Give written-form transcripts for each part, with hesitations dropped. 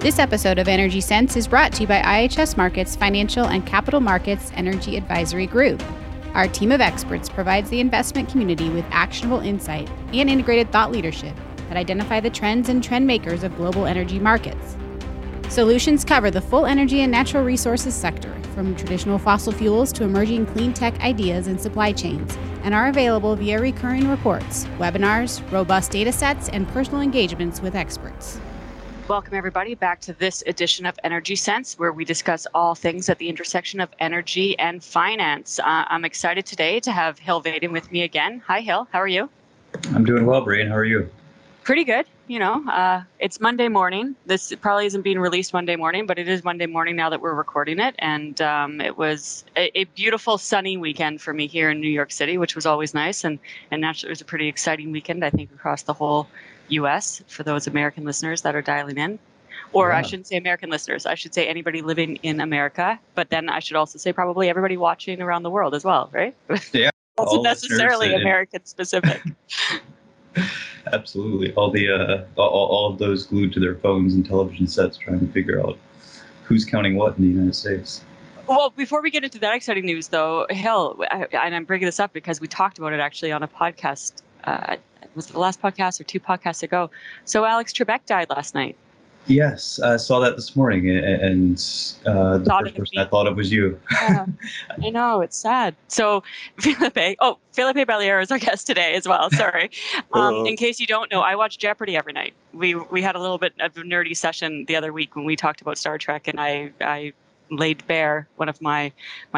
This episode of Energy Sense is brought to you by IHS Markit's Financial and Capital Markets Energy Advisory Group. Our team of experts provides the investment community with actionable insight and integrated thought leadership that identify the trends and trend makers of global energy markets. Solutions cover the full energy and natural resources sector, from traditional fossil fuels to emerging clean tech ideas and supply chains, and are available via recurring reports, webinars, robust data sets, and personal engagements with experts. Welcome, everybody, back to this edition of Energy Sense, where we discuss all things at the intersection of energy and finance. I'm excited today to have Hill Vaden with me again. Hi, Hill. How are you? I'm doing well, Brian. How are you? Pretty good. You know, it's Monday morning. This probably isn't being released Monday morning, but it is Monday morning now that we're recording it. And it was a beautiful sunny weekend for me here in New York City, which was always nice. And naturally, it was a pretty exciting weekend, I think, across the whole U.S. for those American listeners that are dialing in. Or yeah. I shouldn't say American listeners. I should say anybody living in America. But then I should also say probably everybody watching around the world as well, right? Yeah. Wasn't necessarily American specific. Absolutely. All of those glued to their phones and television sets trying to figure out who's counting what in the United States. Well, before we get into that exciting news, though, Hill, and I'm bringing this up because we talked about it actually on a podcast. Was it the last podcast or two podcasts ago? So Alex Trebek died last night. Yes, I saw that this morning, and the first person I thought of was you. Yeah, I know, it's sad. So Felipe Ballera is our guest today as well, sorry. In case you don't know, I watch Jeopardy every night. We had a little bit of a nerdy session the other week when we talked about Star Trek, and I laid bare one of my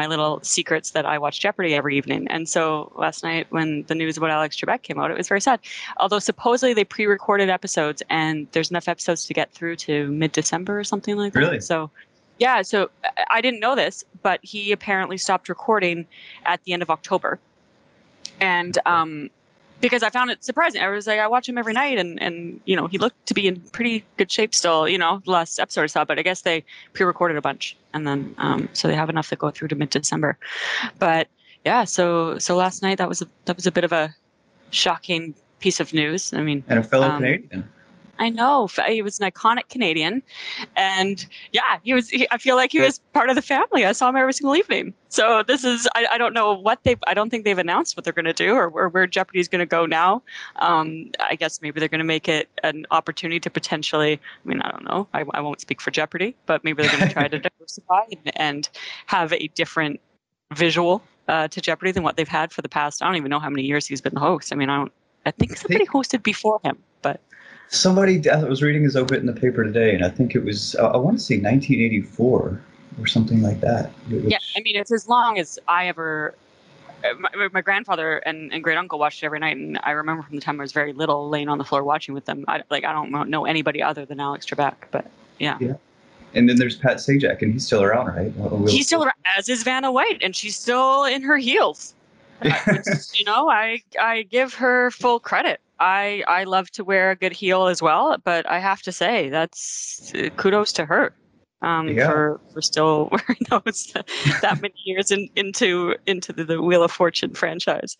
little secrets that I watch Jeopardy every evening. And so last night when the news about Alex Trebek came out, it was very sad. Although supposedly they pre-recorded episodes and there's enough episodes to get through to mid-December or something like that. Really? So yeah, so I didn't know this, but he apparently stopped recording at the end of October. And because I found it surprising. I was like, I watch him every night and you know, he looked to be in pretty good shape still, you know, the last episode I saw, but I guess they pre-recorded a bunch and then, so they have enough that go through to mid-December. But yeah, so last night that was a bit of a shocking piece of news. I mean, and a fellow Canadian. I know. He was an iconic Canadian. And yeah, I feel like he was part of the family. I saw him every single evening. So this is, I don't know I don't think they've announced what they're going to do or where Jeopardy is going to go now. I guess maybe they're going to make it an opportunity to potentially, I mean, I don't know. I won't speak for Jeopardy, but maybe they're going to try to diversify and have a different visual to Jeopardy than what they've had for the past. I don't even know how many years he's been the host. I mean, I think somebody hosted before him, but. Somebody, I was reading his obit in the paper today, and I think it was, I want to say 1984 or something like that. Yeah, I mean, it's as long as I ever, my grandfather and great uncle watched it every night, and I remember from the time I was very little laying on the floor watching with them. I don't know anybody other than Alex Trebek, but yeah. Yeah. And then there's Pat Sajak, and he's still around, right? He's still around, as is Vanna White, and she's still in her heels. Which, you know, I give her full credit. I love to wear a good heel as well, but I have to say that's kudos to her for still wearing those that many years into the Wheel of Fortune franchise.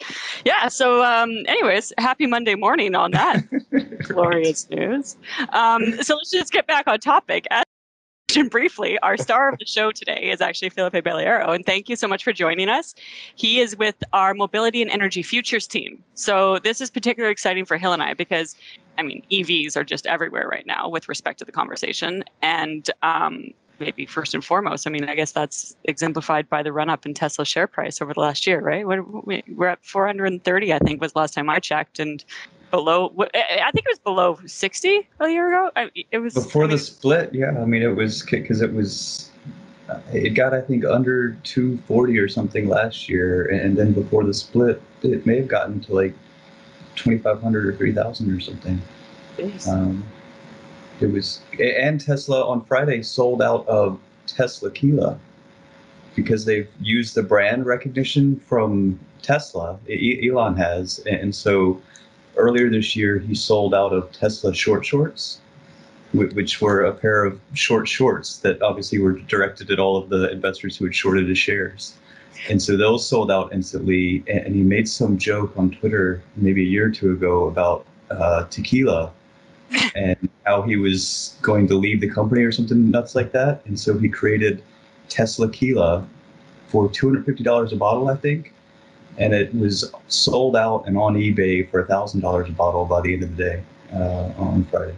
Yeah. So, anyways, happy Monday morning on that glorious news. So let's just get back on topic. Briefly, our star of the show today is actually Felipe Ballera, and thank you so much for joining us. He is with our Mobility and Energy Futures team. So this is particularly exciting for Hill and I because, I mean, EVs are just everywhere right now with respect to the conversation. And maybe first and foremost, I mean, I guess that's exemplified by the run-up in Tesla's share price over the last year, right? We're at 430, I think, was the last time I checked, and below, I think it was below 60 a year ago. It was before the split. Yeah, I mean, it was because it got, I think, under 240 or something last year, and then before the split, it may have gotten to like 2,500 or 3,000 or something. It was, and Tesla on Friday sold out of Tesla Tequila because they've used the brand recognition from Tesla. Elon has, and so. Earlier this year, he sold out of Tesla short shorts, which were a pair of short shorts that obviously were directed at all of the investors who had shorted his shares. And so those sold out instantly. And he made some joke on Twitter maybe a year or two ago about tequila. And how he was going to leave the company or something nuts like that. And so he created Tesla Tequila for $250 a bottle, I think. And it was sold out and on eBay for $1,000 a bottle by the end of the day on Friday.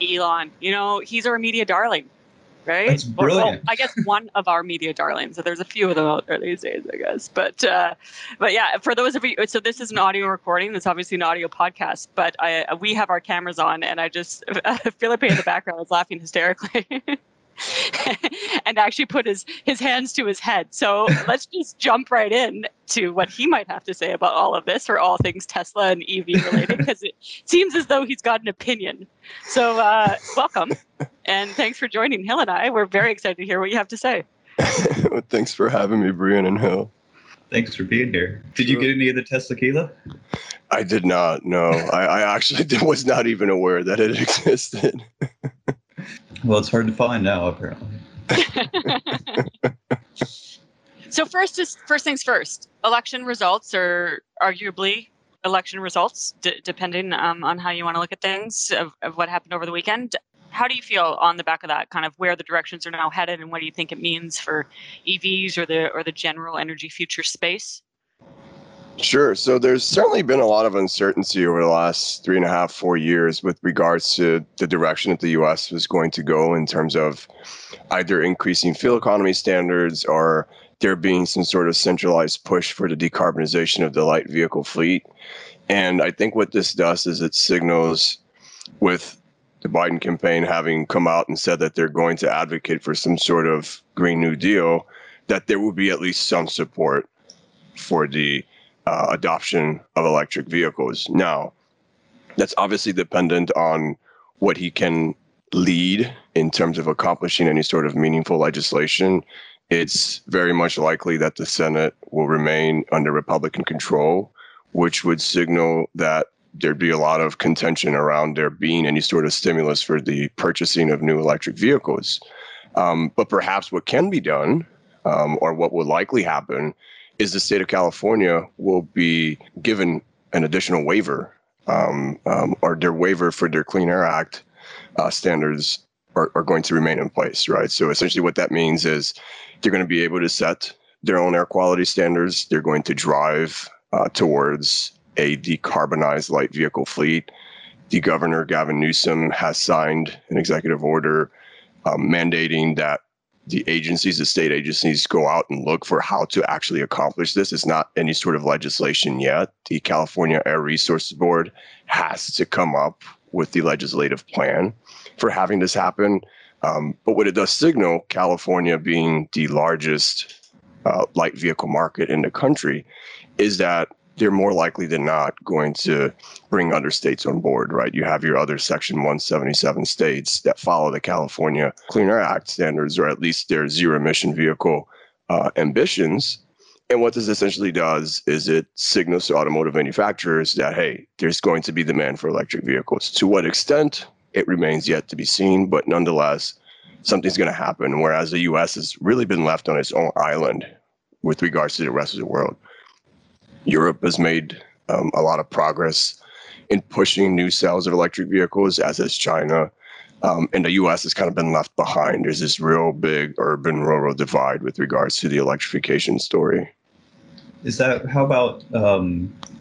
Elon, you know, he's our media darling, right? That's brilliant. Well, I guess one of our media darlings. So there's a few of them out there these days, I guess. But yeah, for those of you, so this is an audio recording. It's obviously an audio podcast, but we have our cameras on, and I just Felipe in the background was laughing hysterically. And actually put his hands to his head. So let's just jump right in to what he might have to say about all of this, or all things Tesla and EV related, because it seems as though he's got an opinion. So welcome, and thanks for joining Hill and I. We're very excited to hear what you have to say. Well, thanks for having me, Brian and Hill. Thanks for being here. Did you get any of the Tesla Tequila? I did not, no. I actually was not even aware that it existed. Well, it's hard to find now, apparently. So first things first, election results, or arguably election results, depending on how you want to look at things, of what happened over the weekend. How do you feel on the back of that, kind of where the directions are now headed, and what do you think it means for EVs or the general energy future space? Sure. So there's certainly been a lot of uncertainty over the last 3.5, 4 years with regards to the direction that the U.S. was going to go in terms of either increasing fuel economy standards, or there being some sort of centralized push for the decarbonization of the light vehicle fleet. And I think what this does is it signals, with the Biden campaign having come out and said that they're going to advocate for some sort of Green New Deal, that there will be at least some support for the adoption of electric vehicles. Now, that's obviously dependent on what he can lead in terms of accomplishing any sort of meaningful legislation. It's very much likely that the Senate will remain under Republican control, which would signal that there'd be a lot of contention around there being any sort of stimulus for the purchasing of new electric vehicles. But perhaps what can be done, or what will likely happen, is the state of California will be given an additional waiver, or their waiver for their Clean Air Act standards are going to remain in place, right? So essentially what that means is they're going to be able to set their own air quality standards. They're going to drive towards a decarbonized light vehicle fleet. The governor, Gavin Newsom, has signed an executive order mandating that the state agencies go out and look for how to actually accomplish this. It's not any sort of legislation yet. The California Air Resources Board has to come up with the legislative plan for having this happen. But what it does signal, California being the largest light vehicle market in the country, is that they're more likely than not going to bring other states on board, right? You have your other Section 177 states that follow the California Clean Air Act standards, or at least their zero emission vehicle ambitions. And what this essentially does is it signals to automotive manufacturers that, hey, there's going to be demand for electric vehicles. To what extent, it remains yet to be seen, but nonetheless, something's going to happen, whereas the U.S. has really been left on its own island with regards to the rest of the world. Europe has made a lot of progress in pushing new sales of electric vehicles, as has China. And the U.S. has kind of been left behind. There's this real big urban-rural divide with regards to the electrification story. Is that, how about,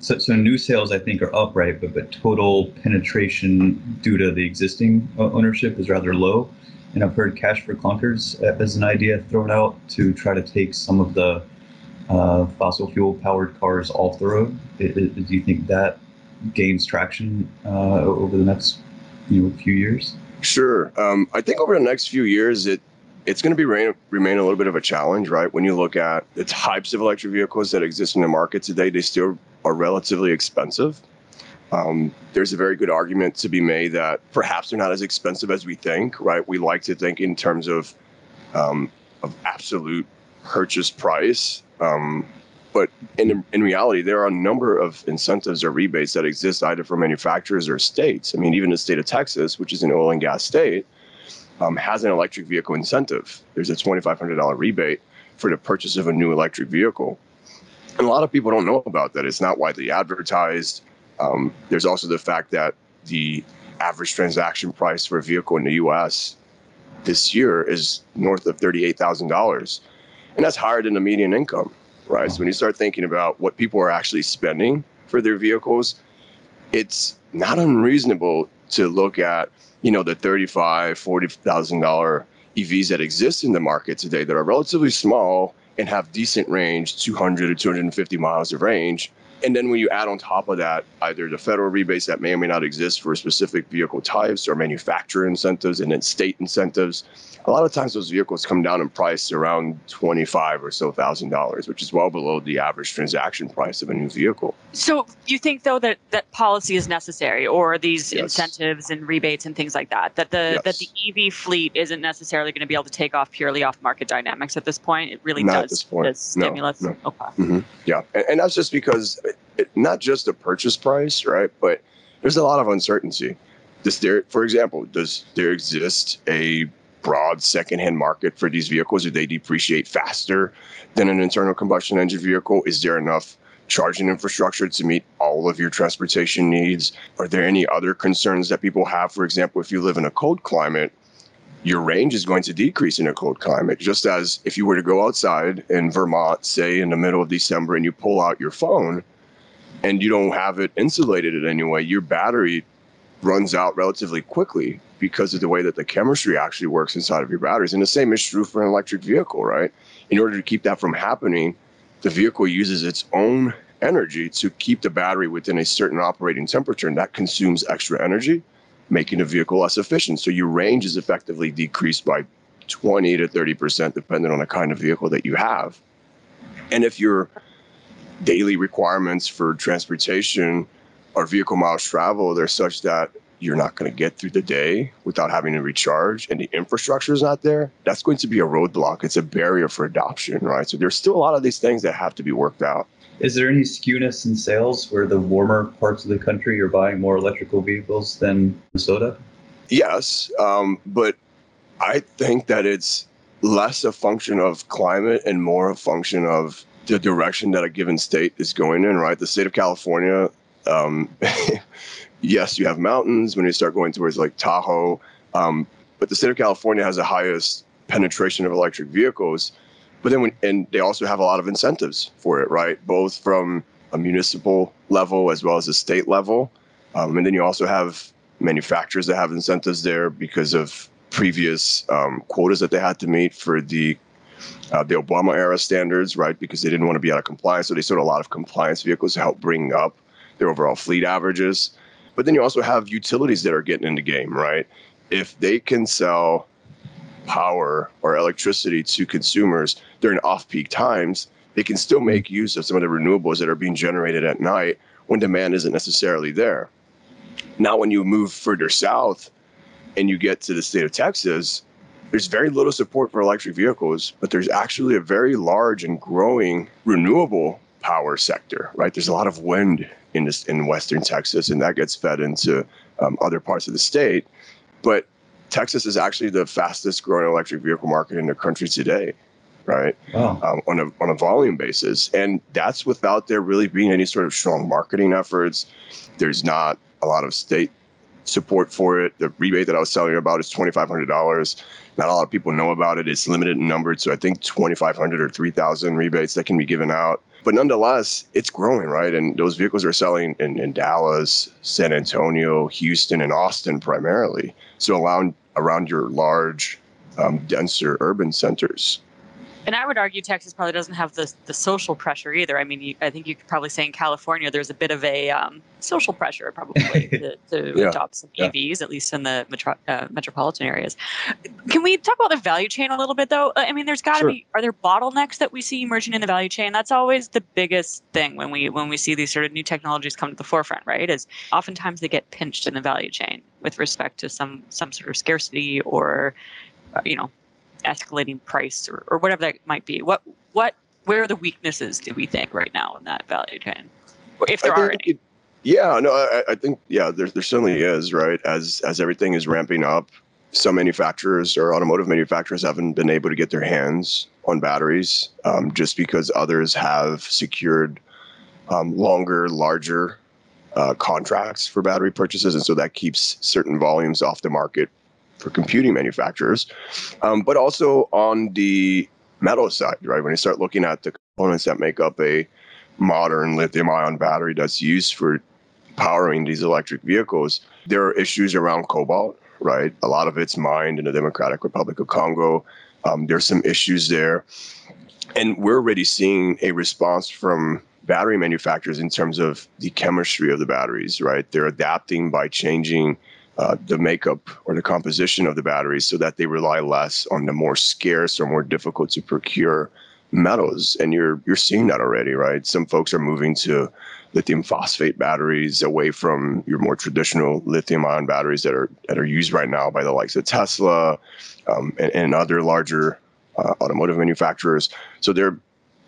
so new sales, I think, are up, right? But total penetration due to the existing ownership is rather low. And I've heard Cash for Clunkers as an idea thrown out to try to take some of the fossil fuel powered cars off the road. Do you think that gains traction over the next few years? Sure. I think over the next few years, it's going to be remain a little bit of a challenge, right? When you look at the types of electric vehicles that exist in the market today, they still are relatively expensive. There's a very good argument to be made that perhaps they're not as expensive as we think, right? We like to think in terms of absolute purchase price. But in reality, there are a number of incentives or rebates that exist either for manufacturers or states. I mean, even the state of Texas, which is an oil and gas state, has an electric vehicle incentive. There's a $2,500 rebate for the purchase of a new electric vehicle. And a lot of people don't know about that. It's not widely advertised. There's also the fact that the average transaction price for a vehicle in the U.S. this year is north of $38,000. And that's higher than the median income, right? So when you start thinking about what people are actually spending for their vehicles, it's not unreasonable to look at, you know, the $35,000, $40,000 EVs that exist in the market today that are relatively small and have decent range, 200 or 250 miles of range. And then when you add on top of that, either the federal rebates that may or may not exist for specific vehicle types or manufacturer incentives and then state incentives, a lot of times those vehicles come down in price around $25,000 or so, which is well below the average transaction price of a new vehicle. So you think, though, that policy is necessary, or these incentives and rebates and things like that, that the EV fleet isn't necessarily going to be able to take off purely off market dynamics at this point? It really not does. At this point. This stimulus. No. Okay. Mm-hmm. Yeah. And that's just because not just the purchase price, right? But there's a lot of uncertainty. For example, does there exist a broad secondhand market for these vehicles? Do they depreciate faster than an internal combustion engine vehicle? Is there enough charging infrastructure to meet all of your transportation needs? Are there any other concerns that people have? For example, if you live in a cold climate, your range is going to decrease in a cold climate, just as if you were to go outside in Vermont, say in the middle of December, and you pull out your phone and you don't have it insulated in any way, your battery runs out relatively quickly because of the way that the chemistry actually works inside of your batteries. And the same is true for an electric vehicle, right? In order to keep that from happening, the vehicle uses its own energy to keep the battery within a certain operating temperature, and that consumes extra energy, making the vehicle less efficient. So your range is effectively decreased by 20 to 30%, depending on the kind of vehicle that you have. And if your daily requirements for transportation or vehicle miles traveled are such that you're not going to get through the day without having to recharge, and the infrastructure is not there, that's going to be a roadblock. It's a barrier for adoption, right? So there's still a lot of these things that have to be worked out. Is there any skewness in sales where the warmer parts of the country are buying more electrical vehicles than Minnesota? Yes, but I think that it's less a function of climate and more a function of the direction that a given state is going in, right? The state of California, yes, you have mountains when you start going towards like Tahoe, but the state of California has the highest penetration of electric vehicles. But then, and they also have a lot of incentives for it, right? Both from a municipal level as well as a state level. And then you also have manufacturers that have incentives there because of previous quotas that they had to meet for the Obama era standards, right? Because they didn't want to be out of compliance. So they sold a lot of compliance vehicles to help bring up their overall fleet averages. But then you also have utilities that are getting in the game, right? If they can sell power or electricity to consumers during off-peak times, they can still make use of some of the renewables that are being generated at night when demand isn't necessarily there. Now, when you move further south and you get to the state of Texas, there's very little support for electric vehicles, but there's actually a very large and growing renewable power sector, right? There's a lot of wind in western Texas, and that gets fed into other parts of the state. But Texas is actually the fastest growing electric vehicle market in the country today, right? Wow. On a volume basis. And that's without there really being any sort of strong marketing efforts. There's not a lot of state support for it. The rebate that I was telling you about is $2,500. Not a lot of people know about it. It's limited in number. So I think 2,500 or 3,000 rebates that can be given out. But nonetheless, it's growing, right? And those vehicles are selling in Dallas, San Antonio, Houston, and Austin primarily. So around your large, denser urban centers. And I would argue Texas probably doesn't have the social pressure either. I mean, I think you could probably say in California, there's a bit of a social pressure probably to adopt some EVs, at least in the metropolitan areas. Can we talk about the value chain a little bit, though? I mean, there's got to be, are there bottlenecks that we see emerging in the value chain? That's always the biggest thing when we see these sort of new technologies come to the forefront, right? Is oftentimes they get pinched in the value chain with respect to some sort of scarcity or, you know, escalating price or whatever that might be. Where are the weaknesses, do we think, right now in that value chain? Or if there are any. I think there certainly is, right? As everything is ramping up, some manufacturers or automotive manufacturers haven't been able to get their hands on batteries just because others have secured longer, larger contracts for battery purchases, and so that keeps certain volumes off the market for computing manufacturers. But also on the metal side, right? When you start looking at the components that make up a modern lithium-ion battery that's used for powering these electric vehicles, there are issues around cobalt, right? A lot of it's mined in the Democratic Republic of Congo. There's some issues there. And we're already seeing a response from battery manufacturers in terms of the chemistry of the batteries, right? They're adapting by changing the makeup or the composition of the batteries so that they rely less on the more scarce or more difficult to procure metals. And you're seeing that already, right? Some folks are moving to lithium phosphate batteries away from your more traditional lithium-ion batteries that are used right now by the likes of Tesla and other larger automotive manufacturers. So they're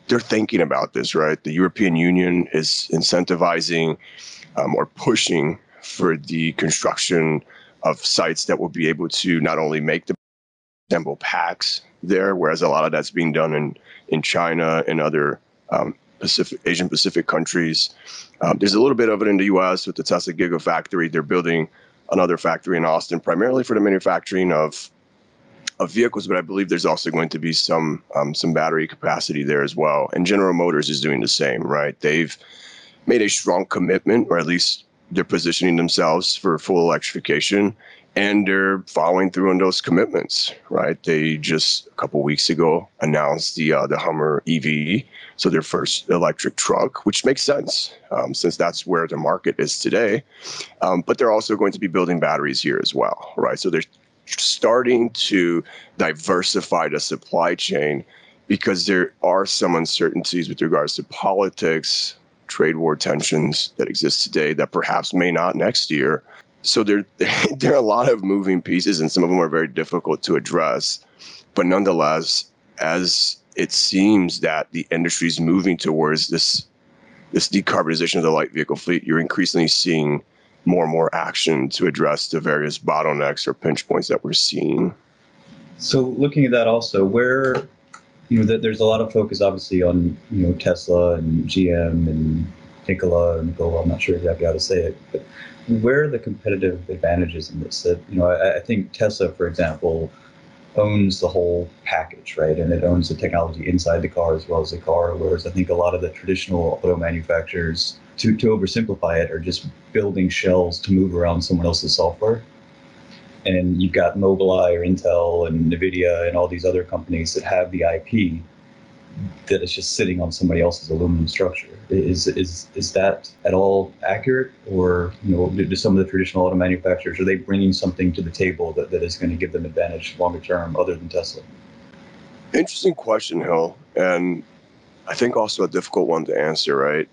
thinking about this, right? The European Union is incentivizing or pushing for the construction of sites that will be able to not only make the assemble packs there, whereas a lot of that's being done in China and other Asian Pacific countries. There's a little bit of it in the U.S. with the Tesla Gigafactory. They're building another factory in Austin, primarily for the manufacturing of vehicles, but I believe there's also going to be some battery capacity there as well. And General Motors is doing the same, right? They've made a strong commitment, or at least they're positioning themselves for full electrification, and they're following through on those commitments, right? They just a couple weeks ago announced the Hummer EV, so their first electric truck, which makes sense since that's where the market is today. But they're also going to be building batteries here as well, right? So they're starting to diversify the supply chain because there are some uncertainties with regards to politics, trade war tensions that exist today that perhaps may not next year. So there are a lot of moving pieces, and some of them are very difficult to address. But nonetheless, as it seems that the industry is moving towards this decarbonization of the light vehicle fleet, you're increasingly seeing more and more action to address the various bottlenecks or pinch points that we're seeing. So looking at that also, where, you know, there's a lot of focus obviously on, you know, Tesla and GM and Nikola and Nikola, I'm not sure exactly how to say it, but where are the competitive advantages in this? That, you know, I think Tesla, for example, owns the whole package, right? And it owns the technology inside the car as well as the car, whereas I think a lot of the traditional auto manufacturers, to oversimplify it, are just building shells to move around someone else's software. And you've got Mobileye or Intel and NVIDIA and all these other companies that have the IP that is just sitting on somebody else's aluminum structure. Is that at all accurate? Or, you know, do some of the traditional auto manufacturers, are they bringing something to the table that is going to give them advantage longer term other than Tesla? Interesting question, Hill. And I think also a difficult one to answer, right?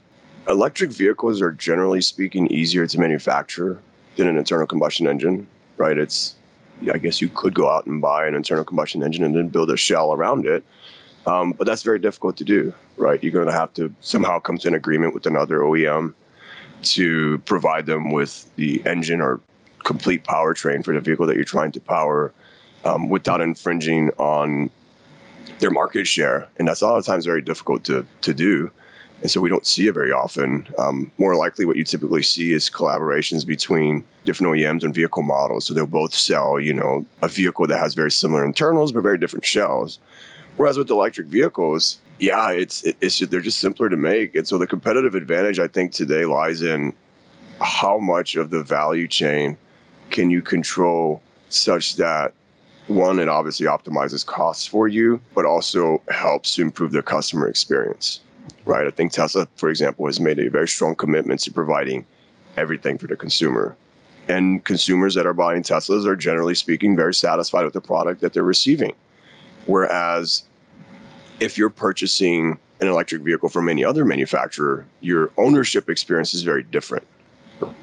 Electric vehicles are, generally speaking, easier to manufacture than an internal combustion engine, right? I guess you could go out and buy an internal combustion engine and then build a shell around it. But that's very difficult to do, right? You're going to have to somehow come to an agreement with another OEM to provide them with the engine or complete powertrain for the vehicle that you're trying to power without infringing on their market share. And that's a lot of times very difficult to do. And so we don't see it very often. More likely what you typically see is collaborations between different OEMs and vehicle models. So they'll both sell, you know, a vehicle that has very similar internals, but very different shells. Whereas with electric vehicles, yeah, it's they're just simpler to make. And so the competitive advantage, I think, today lies in how much of the value chain can you control such that, one, it obviously optimizes costs for you, but also helps to improve the customer experience, right? I think Tesla, for example, has made a very strong commitment to providing everything for the consumer. And consumers that are buying Teslas are, generally speaking, very satisfied with the product that they're receiving. Whereas if you're purchasing an electric vehicle from any other manufacturer, your ownership experience is very different,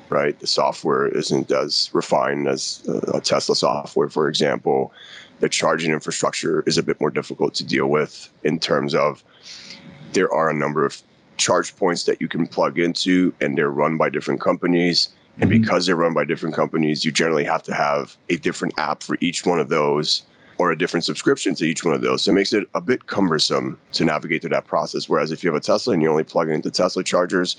right? The software isn't as refined as a Tesla software, for example. The charging infrastructure is a bit more difficult to deal with in terms of there are a number of charge points that you can plug into, and they're run by different companies. And because they're run by different companies, you generally have to have a different app for each one of those, or a different subscription to each one of those. So it makes it a bit cumbersome to navigate through that process. Whereas if you have a Tesla and you only plug it into Tesla chargers,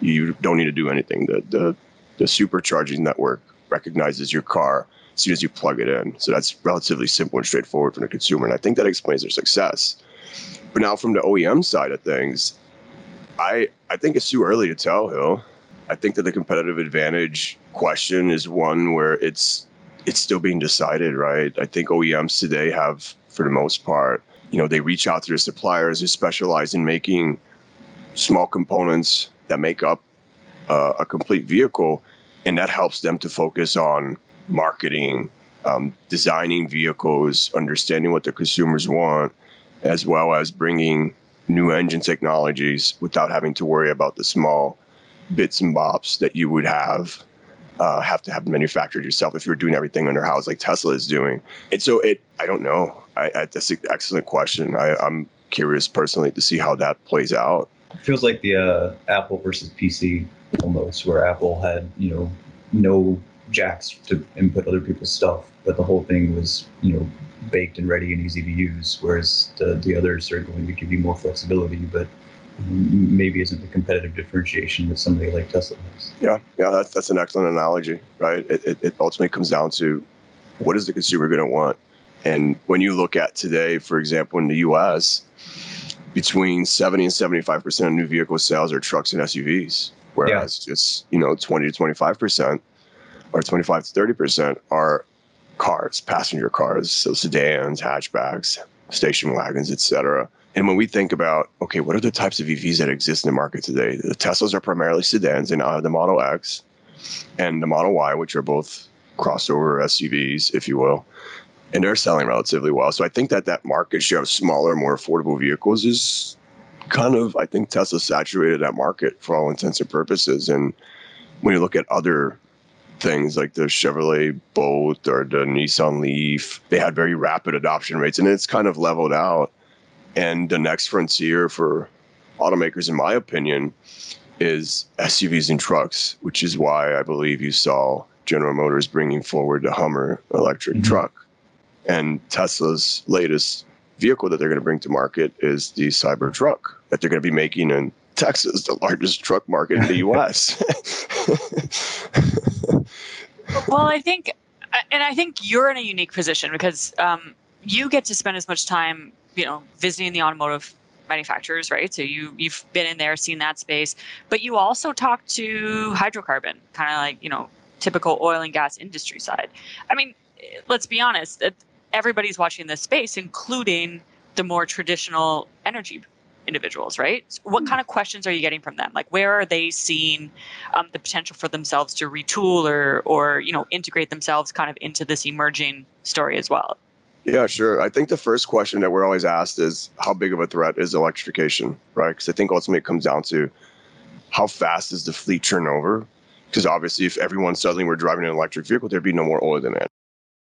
you don't need to do anything. The supercharging network recognizes your car as soon as you plug it in. So that's relatively simple and straightforward for the consumer. And I think that explains their success. But now from the OEM side of things, I think it's too early to tell, Hill. I think that the competitive advantage question is one where it's still being decided, right? I think OEMs today have, for the most part, you know, they reach out to their suppliers who specialize in making small components that make up a complete vehicle. And that helps them to focus on marketing, designing vehicles, understanding what the consumers want, as well as bringing new engine technologies without having to worry about the small bits and bops that you would have to have manufactured yourself if you're doing everything under house like Tesla is doing. And so I don't know. That's an excellent question. I'm curious personally to see how that plays out. It feels like the Apple versus PC almost, where Apple had, you know, no jacks to input other people's stuff, but the whole thing was, you know, baked and ready and easy to use, whereas the others are going to give you more flexibility, but maybe isn't the competitive differentiation that somebody like Tesla has. Yeah, that's an excellent analogy, right? It ultimately comes down to what is the consumer going to want? And when you look at today, for example, in the U.S., between 70 and 75% of new vehicle sales are trucks and SUVs, whereas just, you know, 20 to 25% or 25 to 30% are cars, passenger cars, so sedans, hatchbacks, station wagons, etc. And when we think about, okay, what are the types of EVs that exist in the market today? The Teslas are primarily sedans, and now have the Model X and the Model Y, which are both crossover SUVs, if you will. And they're selling relatively well. So I think that market share of smaller, more affordable vehicles is kind of, I think Tesla saturated that market for all intents and purposes. And when you look at other things like the Chevrolet Bolt or the Nissan Leaf, they had very rapid adoption rates and it's kind of leveled out. And the next frontier for automakers, in my opinion, is SUVs and trucks, which is why I believe you saw General Motors bringing forward the Hummer electric truck. And Tesla's latest vehicle that they're going to bring to market is the Cyber Truck that they're going to be making in Texas, the largest truck market in the U.S. Well, I think you're in a unique position because you get to spend as much time, you know, visiting the automotive manufacturers, right? So you've been in there, seen that space, but you also talk to hydrocarbon, kind of like, you know, typical oil and gas industry side. I mean, let's be honest. Everybody's watching this space, including the more traditional energy individuals, right? So what kind of questions are you getting from them? Like, where are they seeing the potential for themselves to retool or you know, integrate themselves kind of into this emerging story as well? Yeah, sure. I think the first question that we're always asked is how big of a threat is electrification, right? Because I think ultimately it comes down to how fast is the fleet turnover? Because obviously, if everyone suddenly were driving an electric vehicle, there'd be no more oil demand.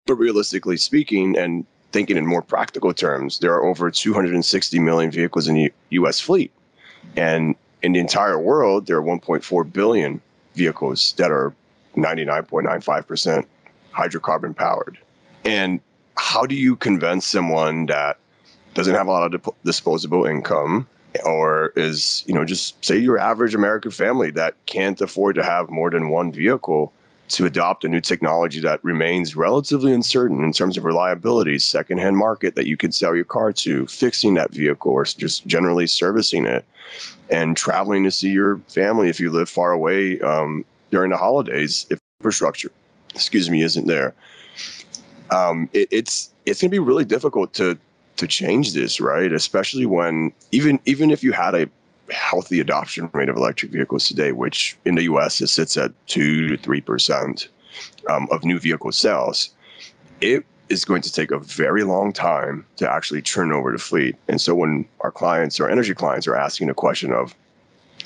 But realistically speaking, and thinking in more practical terms, there are over 260 million vehicles in the U.S. fleet. And in the entire world, there are 1.4 billion vehicles that are 99.95% hydrocarbon powered. And how do you convince someone that doesn't have a lot of disposable income or is, you know, just say your average American family that can't afford to have more than one vehicle to adopt a new technology that remains relatively uncertain in terms of reliability, secondhand market that you can sell your car to, fixing that vehicle or just generally servicing it, and traveling to see your family if you live far away during the holidays if infrastructure, isn't there. It's going to be really difficult to change this, right? Especially when even if you had a healthy adoption rate of electric vehicles today, which in the U.S. it sits at 2 to 3% of new vehicle sales, it is going to take a very long time to actually turn over the fleet. And so when our clients, our energy clients, are asking the question of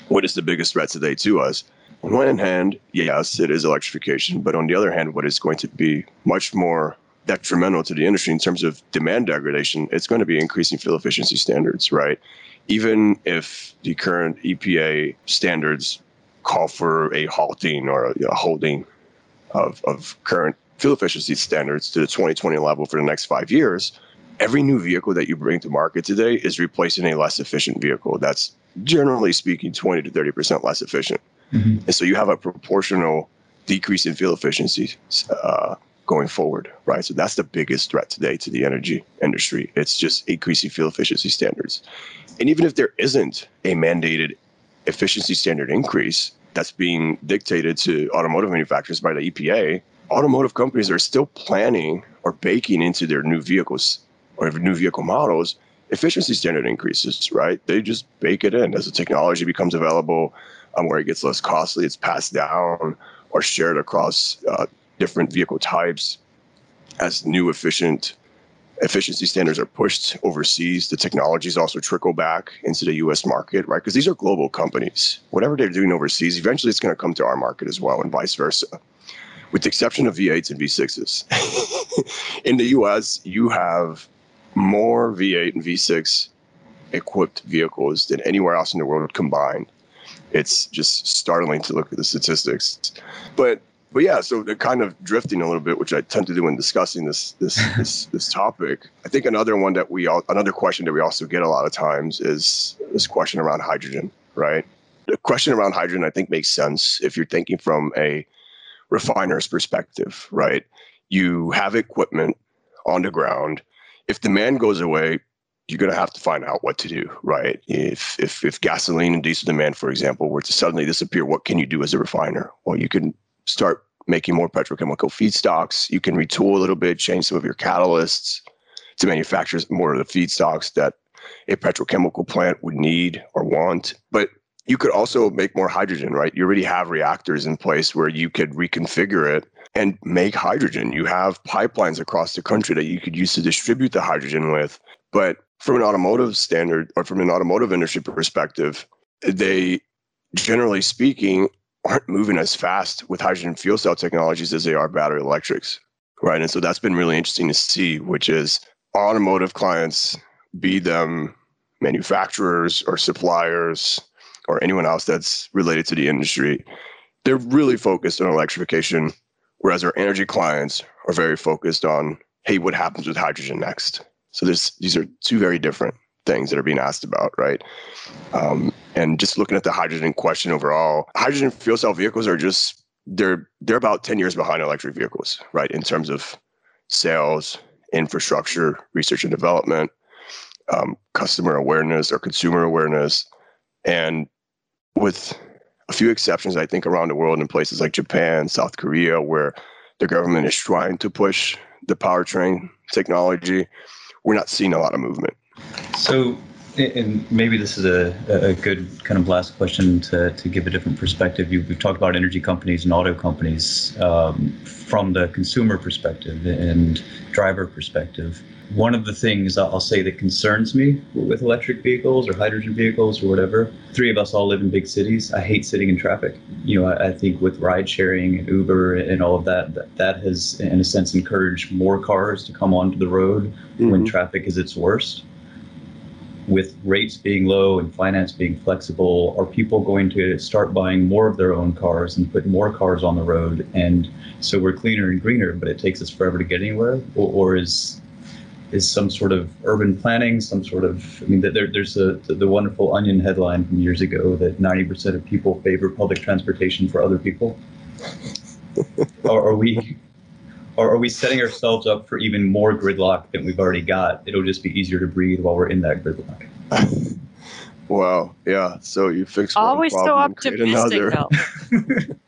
what is the biggest threat today to us, on one hand, yes, it is electrification, but on the other hand, what is going to be much more detrimental to the industry in terms of demand degradation, it's going to be increasing fuel efficiency standards, right? Even if the current EPA standards call for a halting or a holding of current fuel efficiency standards to the 2020 level for the next 5 years, every new vehicle that you bring to market today is replacing a less efficient vehicle. That's generally speaking 20 to 30% less efficient. Mm-hmm. And so you have a proportional decrease in fuel efficiency going forward, right? So that's the biggest threat today to the energy industry. It's just increasing fuel efficiency standards. And even if there isn't a mandated efficiency standard increase that's being dictated to automotive manufacturers by the EPA, automotive companies are still planning or baking into their new vehicles or new vehicle models efficiency standard increases, right? They just bake it in. As the technology becomes available, where it gets less costly, it's passed down or shared across different vehicle types. As new efficiency standards are pushed overseas, the technologies also trickle back into the U.S. market, right? Because these are global companies. Whatever they're doing overseas, eventually it's going to come to our market as well, and vice versa. With the exception of V8s and V6s. In the U.S., you have more V8 and V6 equipped vehicles than anywhere else in the world combined. It's just startling to look at the statistics. But yeah, so they're kind of drifting a little bit, which I tend to do when discussing this topic. I think another question that we also get a lot of times is this question around hydrogen, right? The question around hydrogen, I think, makes sense if you're thinking from a refiner's perspective, right? You have equipment on the ground. If demand goes away, you're going to have to find out what to do, right? If gasoline and diesel demand, for example, were to suddenly disappear, what can you do as a refiner? Well, you can start making more petrochemical feedstocks. You can retool a little bit, change some of your catalysts to manufacture more of the feedstocks that a petrochemical plant would need or want. But you could also make more hydrogen, right? You already have reactors in place where you could reconfigure it and make hydrogen. You have pipelines across the country that you could use to distribute the hydrogen with. But from an automotive standard or from an automotive industry perspective, they, generally speaking, aren't moving as fast with hydrogen fuel cell technologies as they are battery electrics, right? And so that's been really interesting to see, which is automotive clients, be them manufacturers or suppliers or anyone else that's related to the industry, they're really focused on electrification, whereas our energy clients are very focused on, hey, what happens with hydrogen next? So these are two very different things that are being asked about, right? And just looking at the hydrogen question overall, hydrogen fuel cell vehicles are just, they're about 10 years behind electric vehicles, right? In terms of sales, infrastructure, research and development, customer awareness or consumer awareness. And with a few exceptions, I think, around the world in places like Japan, South Korea, where the government is trying to push the powertrain technology, we're not seeing a lot of movement. So, and maybe this is a good kind of last question to give a different perspective. We've talked about energy companies and auto companies from the consumer perspective and driver perspective. One of the things I'll say that concerns me with electric vehicles or hydrogen vehicles or whatever, three of us all live in big cities. I hate sitting in traffic. You know, I think with ride sharing and Uber and all of that has, in a sense, encouraged more cars to come onto the road mm-hmm. when traffic is its worst. With rates being low and finance being flexible, are people going to start buying more of their own cars and put more cars on the road? And so we're cleaner and greener, but it takes us forever to get anywhere? Or is some sort of urban planning, some sort of, I mean, there's the wonderful Onion headline from years ago that 90% of people favor public transportation for other people. Are we setting ourselves up for even more gridlock than we've already got? It'll just be easier to breathe while we're in that gridlock. Wow. Yeah. So you fix one always problem, so optimistic,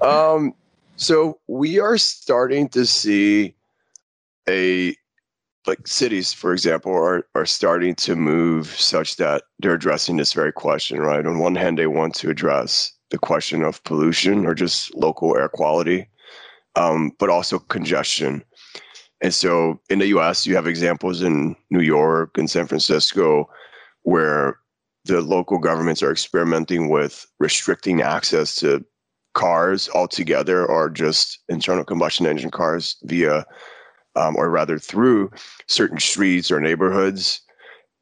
though. So we are starting to see cities, for example, are starting to move such that they're addressing this very question, right? On one hand, they want to address the question of pollution or just local air quality, but also congestion. And so in the US, you have examples in New York and San Francisco where the local governments are experimenting with restricting access to cars altogether or just internal combustion engine cars via, or rather through certain streets or neighborhoods.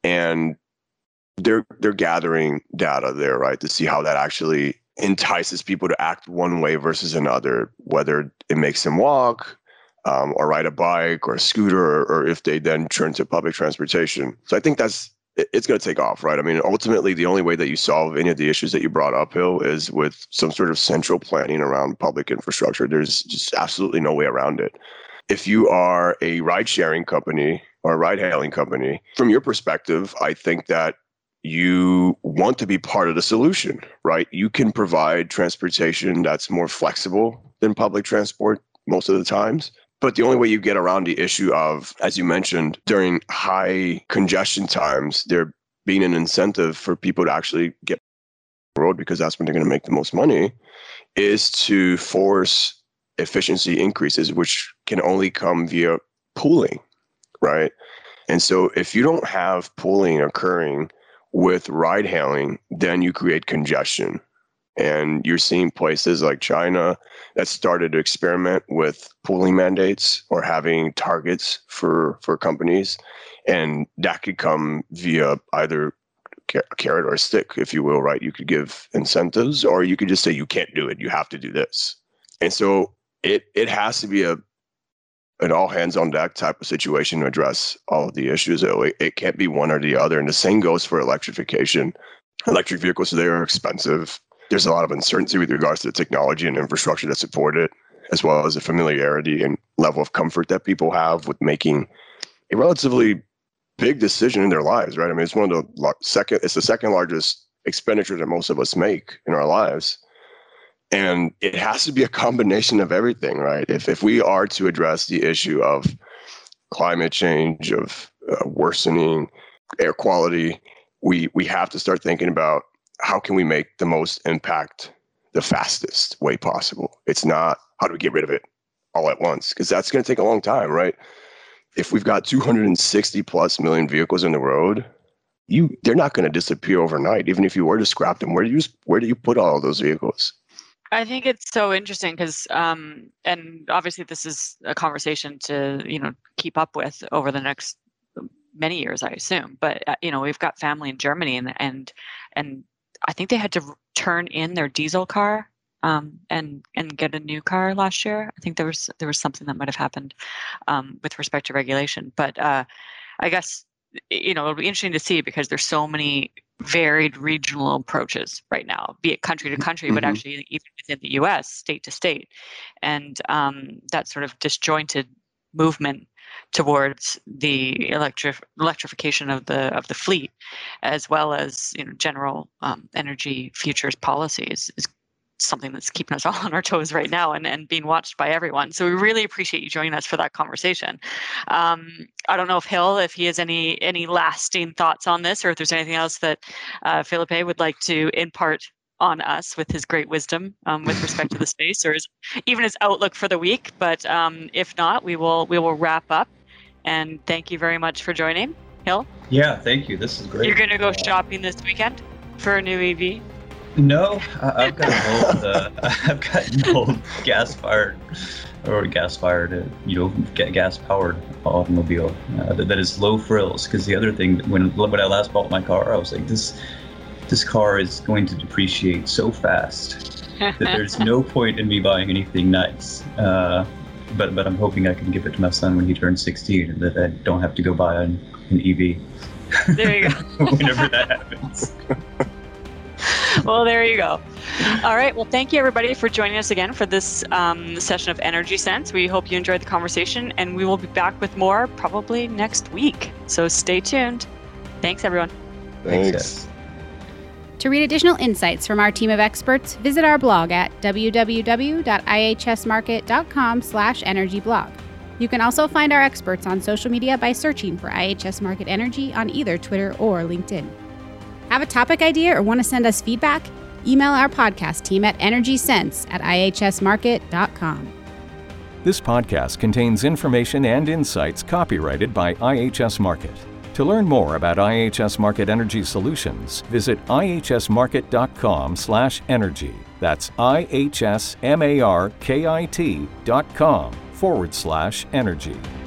And they're gathering data there, right, to see how that actually entices people to act one way versus another, whether it makes them walk, or ride a bike or a scooter, or if they then turn to public transportation. So I think it's going to take off, right? I mean, ultimately, the only way that you solve any of the issues that you brought uphill is with some sort of central planning around public infrastructure. There's just absolutely no way around it. If you are a ride-sharing company or a ride-hailing company, from your perspective, I think that you want to be part of the solution, right? You can provide transportation that's more flexible than public transport most of the times. But the only way you get around the issue of, as you mentioned, during high congestion times, there being an incentive for people to actually get on the road because that's when they're going to make the most money, is to force efficiency increases, which can only come via pooling, right? And so if you don't have pooling occurring with ride hailing, then you create congestion. And you're seeing places like China that started to experiment with pooling mandates or having targets for companies. And that could come via either a carrot or a stick, if you will, right? You could give incentives, or you could just say, you can't do it. You have to do this. And so it has to be an all hands on deck type of situation to address all of the issues. It can't be one or the other. And the same goes for electrification. Electric vehicles today are expensive. There's a lot of uncertainty with regards to the technology and infrastructure that support it, as well as the familiarity and level of comfort that people have with making a relatively big decision in their lives, right? I mean, it's one of the second largest expenditure that most of us make in our lives. And it has to be a combination of everything, right? If we are to address the issue of climate change, of worsening air quality, we have to start thinking about, how can we make the most impact the fastest way possible? It's not, how do we get rid of it all at once? Because that's going to take a long time, right? If we've got 260 plus million vehicles on the road, they're not going to disappear overnight. Even if you were to scrap them, where do you put all of those vehicles? I think it's so interesting because, and obviously this is a conversation to, keep up with over the next many years, I assume. But, we've got family in Germany and I think they had to turn in their diesel car and get a new car last year. I think there was something that might have happened with respect to regulation. But I guess, it'll be interesting to see because there's so many varied regional approaches right now, be it country to country, but actually even within the U.S., state to state. And that sort of disjointed movement towards the electrification of the fleet, as well as general energy futures policies, is something that's keeping us all on our toes right now and being watched by everyone. So we really appreciate you joining us for that conversation. I don't know if Hill, if he has any lasting thoughts on this, or if there's anything else that Felipe would like to impart on us with his great wisdom with respect to the space, or even his outlook for the week. But if not, we will wrap up. And thank you very much for joining, Hill. Yeah, thank you. This is great. You're going to go shopping this weekend for a new EV? No, I've got an old gas-fired, gas-powered automobile that is low frills. Because the other thing, when I last bought my car, I was like, This car is going to depreciate so fast that there's no point in me buying anything nice. But I'm hoping I can give it to my son when he turns 16 and that I don't have to go buy an EV. There you go. Whenever that happens. Well, there you go. All right. Well, thank you, everybody, for joining us again for this session of Energy Sense. We hope you enjoyed the conversation, and we will be back with more probably next week. So stay tuned. Thanks, everyone. Thanks. To read additional insights from our team of experts, visit our blog at www.ihsmarkit.com/energyblog. You can also find our experts on social media by searching for IHS Markit Energy on either Twitter or LinkedIn. Have a topic idea or want to send us feedback? Email our podcast team at energysense@ihsmarkit.com. This podcast contains information and insights copyrighted by IHS Markit. To learn more about IHS Markit Energy Solutions, visit ihsmarkit.com/energy. That's IHSMARKIT.com/energy.